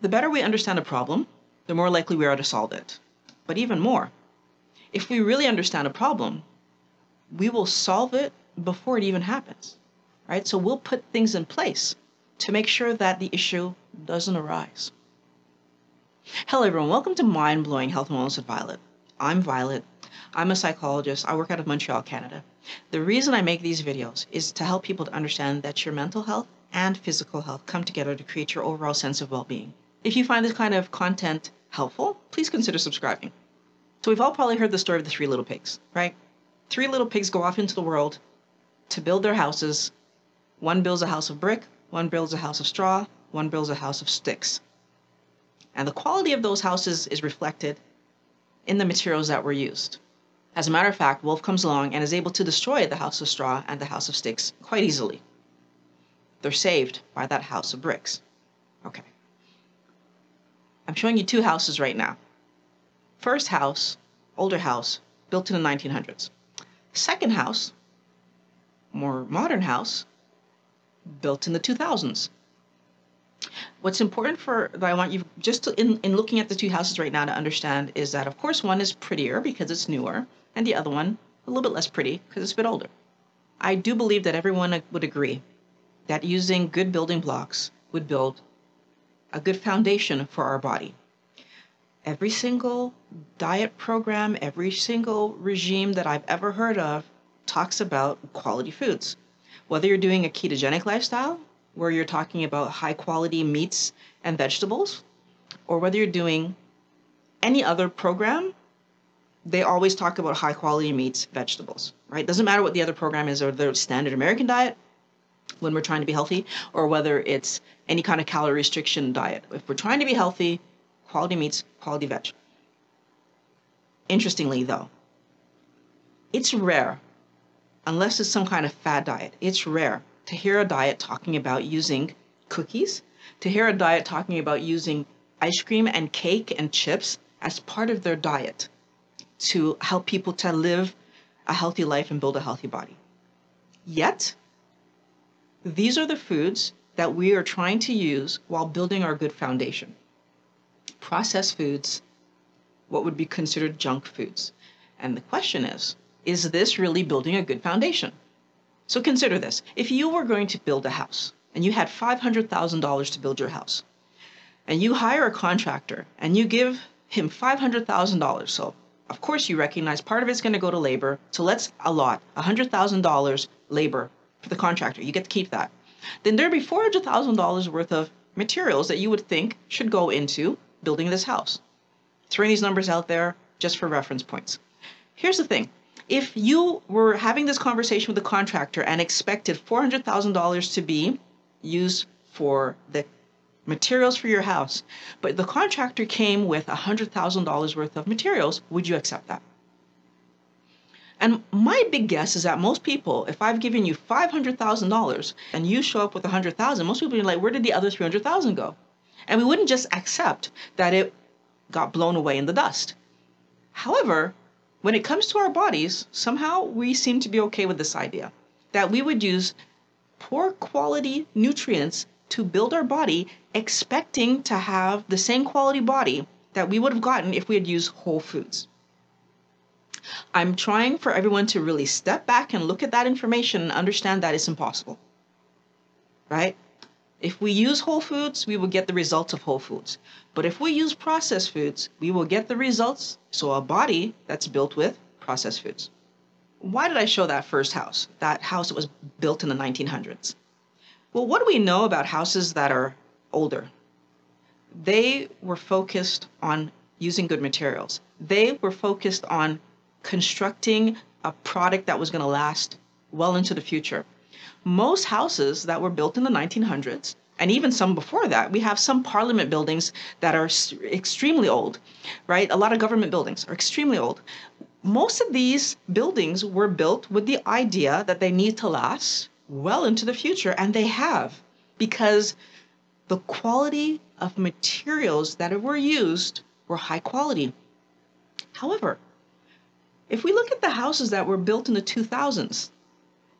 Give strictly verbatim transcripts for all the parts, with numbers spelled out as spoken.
The better we understand a problem, the more likely we are to solve it. But even more, if we really understand a problem, we will solve it before it even happens, right? So we'll put things in place to make sure that the issue doesn't arise. Hello everyone, welcome to Mind-Blowing Health and Wellness with Violet. I'm Violet, I'm a psychologist, I work out of Montreal, Canada. The reason I make these videos is to help people to understand that your mental health and physical health come together to create your overall sense of well-being. If you find this kind of content helpful, please consider subscribing. So we've all probably heard the story of the three little pigs, right? Three little pigs go off into the world to build their houses. One builds a house of brick, one builds a house of straw, one builds a house of sticks. And the quality of those houses is reflected in the materials that were used. As a matter of fact, Wolf comes along and is able to destroy the house of straw and the house of sticks quite easily. They're saved by that house of bricks. Okay. I'm showing you two houses right now. First house, older house, built in the nineteen hundreds. Second house, more modern house, built in the two thousands. What's important for, that I want you just to, in, in looking at the two houses right now to understand is that of course one is prettier because it's newer and the other one a little bit less pretty because it's a bit older. I do believe that everyone would agree that using good building blocks would build a good foundation for our body. Every single diet program, every single regime that I've ever heard of talks about quality foods. Whether you're doing a ketogenic lifestyle, where you're talking about high quality meats and vegetables, or whether you're doing any other program, they always talk about high quality meats, vegetables, right? Doesn't matter what the other program is or the standard American diet, when we're trying to be healthy, or whether it's any kind of calorie restriction diet. If we're trying to be healthy, quality meats, quality veg. Interestingly though, it's rare, unless it's some kind of fad diet, it's rare to hear a diet talking about using cookies, to hear a diet talking about using ice cream and cake and chips as part of their diet to help people to live a healthy life and build a healthy body. Yet, these are the foods that we are trying to use while building our good foundation. Processed foods, what would be considered junk foods. And the question is, is this really building a good foundation? So consider this. If you were going to build a house and you had five hundred thousand dollars to build your house and you hire a contractor and you give him five hundred thousand dollars, so of course you recognize part of it's going to go to labor. So let's allot one hundred thousand dollars labor for the contractor, you get to keep that. Then there'd be four hundred thousand dollars worth of materials that you would think should go into building this house. Throwing these numbers out there just for reference points. Here's the thing. If you were having this conversation with the contractor and expected four hundred thousand dollars to be used for the materials for your house, but the contractor came with one hundred thousand dollars worth of materials, would you accept that? And my big guess is that most people, if I've given you five hundred thousand dollars and you show up with one hundred thousand dollars, most people are like, where did the other three hundred thousand dollars go? And we wouldn't just accept that it got blown away in the dust. However, when it comes to our bodies, somehow we seem to be okay with this idea that we would use poor quality nutrients to build our body, expecting to have the same quality body that we would have gotten if we had used whole foods. I'm trying for everyone to really step back and look at that information and understand that it's impossible, right? If we use whole foods, we will get the results of whole foods. But if we use processed foods, we will get the results, so a body that's built with processed foods. Why did I show that first house, that house that was built in the nineteen hundreds? Well, what do we know about houses that are older? They were focused on using good materials. They were focused on constructing a product that was going to last well into the future. Most houses that were built in the nineteen hundreds, and even some before that, we have some parliament buildings that are extremely old, right? A lot of government buildings are extremely old. Most of these buildings were built with the idea that they need to last well into the future, and they have, because the quality of materials that were used were high quality. However, if we look at the houses that were built in the two thousands,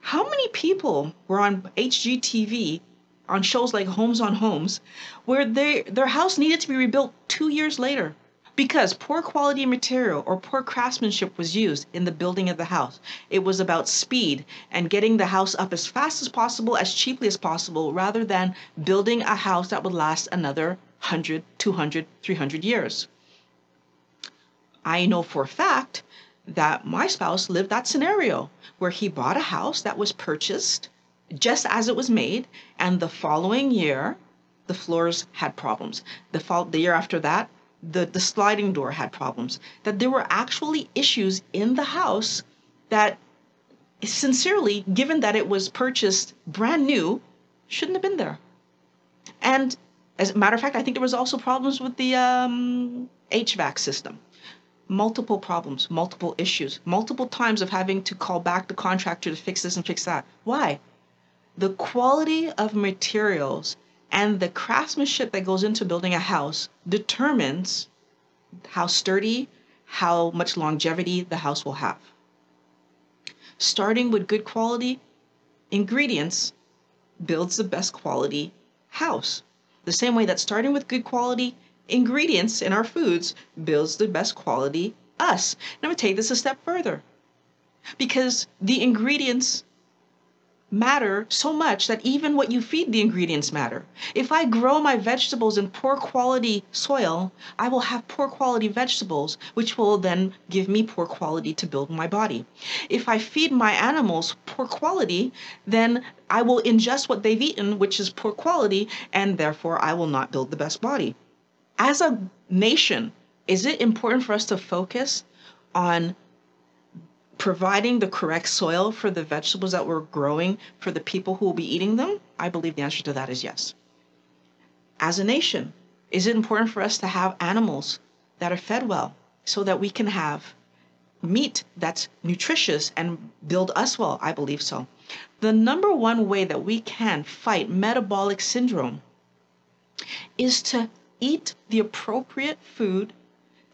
how many people were on H G T V on shows like Homes on Homes, where they, their house needed to be rebuilt two years later because poor quality material or poor craftsmanship was used in the building of the house. It was about speed and getting the house up as fast as possible, as cheaply as possible, rather than building a house that would last another one hundred, two hundred, three hundred years. I know for a fact that my spouse lived that scenario where he bought a house that was purchased just as it was made, and the following year, the floors had problems. The, fall, the year after that, the, the sliding door had problems. That there were actually issues in the house that, sincerely, given that it was purchased brand new, shouldn't have been there. And as a matter of fact, I think there was also problems with the um, H V A C system. Multiple problems, multiple issues, multiple times of having to call back the contractor to fix this and fix that. Why? The quality of materials and the craftsmanship that goes into building a house determines how sturdy, how much longevity the house will have. Starting with good quality ingredients builds the best quality house. The same way that starting with good quality ingredients in our foods builds the best quality us. And I'm going to take this a step further, because the ingredients matter so much that even what you feed the ingredients matter. If I grow my vegetables in poor quality soil, I will have poor quality vegetables, which will then give me poor quality to build my body. If I feed my animals poor quality, then I will ingest what they've eaten, which is poor quality, and therefore I will not build the best body. As a nation, is it important for us to focus on providing the correct soil for the vegetables that we're growing for the people who will be eating them? I believe the answer to that is yes. As a nation, is it important for us to have animals that are fed well so that we can have meat that's nutritious and build us well? I believe so. The number one way that we can fight metabolic syndrome is to eat the appropriate food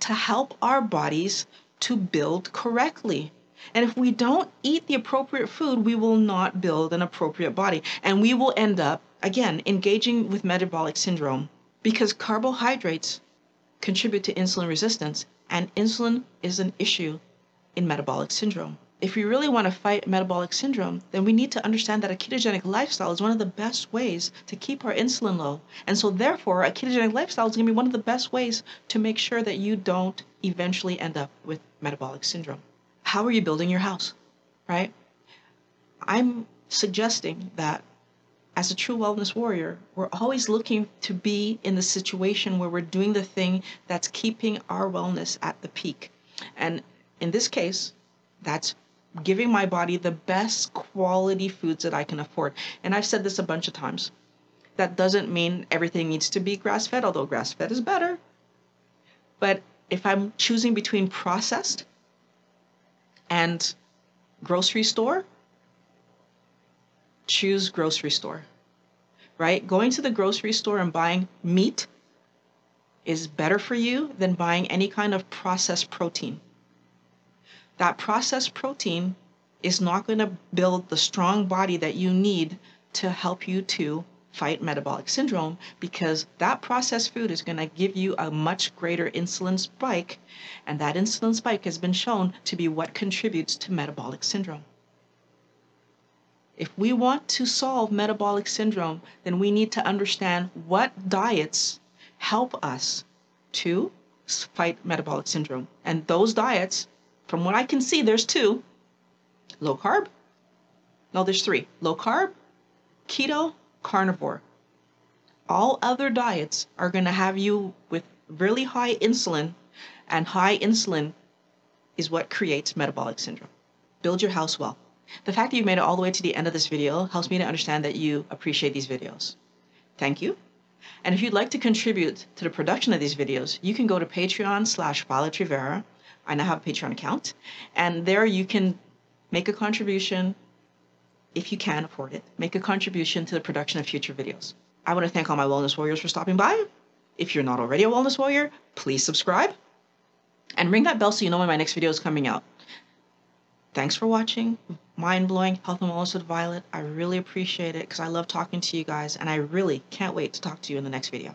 to help our bodies to build correctly. And if we don't eat the appropriate food, we will not build an appropriate body. And we will end up, again, engaging with metabolic syndrome, because carbohydrates contribute to insulin resistance, and insulin is an issue in metabolic syndrome. If we really want to fight metabolic syndrome, then we need to understand that a ketogenic lifestyle is one of the best ways to keep our insulin low. And so therefore, a ketogenic lifestyle is going to be one of the best ways to make sure that you don't eventually end up with metabolic syndrome. How are you building your house, right? I'm suggesting that as a true wellness warrior, we're always looking to be in the situation where we're doing the thing that's keeping our wellness at the peak. And in this case, that's giving my body the best quality foods that I can afford. And I've said this a bunch of times. That doesn't mean everything needs to be grass-fed, although grass-fed is better. But if I'm choosing between processed and grocery store, choose grocery store, right? Going to the grocery store and buying meat is better for you than buying any kind of processed protein. That processed protein is not going to build the strong body that you need to help you to fight metabolic syndrome, because that processed food is going to give you a much greater insulin spike, and that insulin spike has been shown to be what contributes to metabolic syndrome. If we want to solve metabolic syndrome, then we need to understand what diets help us to fight metabolic syndrome. And those diets, from what I can see, there's two. Low carb. No, there's three. Low carb, keto, carnivore. All other diets are going to have you with really high insulin, and high insulin is what creates metabolic syndrome. Build your house well. The fact that you've made it all the way to the end of this video helps me to understand that you appreciate these videos. Thank you. And if you'd like to contribute to the production of these videos, you can go to Patreon slash Violet Rivera. I now have a Patreon account, and there you can make a contribution, if you can afford it, make a contribution to the production of future videos. I want to thank all my wellness warriors for stopping by. If you're not already a wellness warrior, please subscribe and ring that bell so you know when my next video is coming out. Thanks for watching. Mind-Blowing Health and Wellness with Violet. I really appreciate it because I love talking to you guys, and I really can't wait to talk to you in the next video.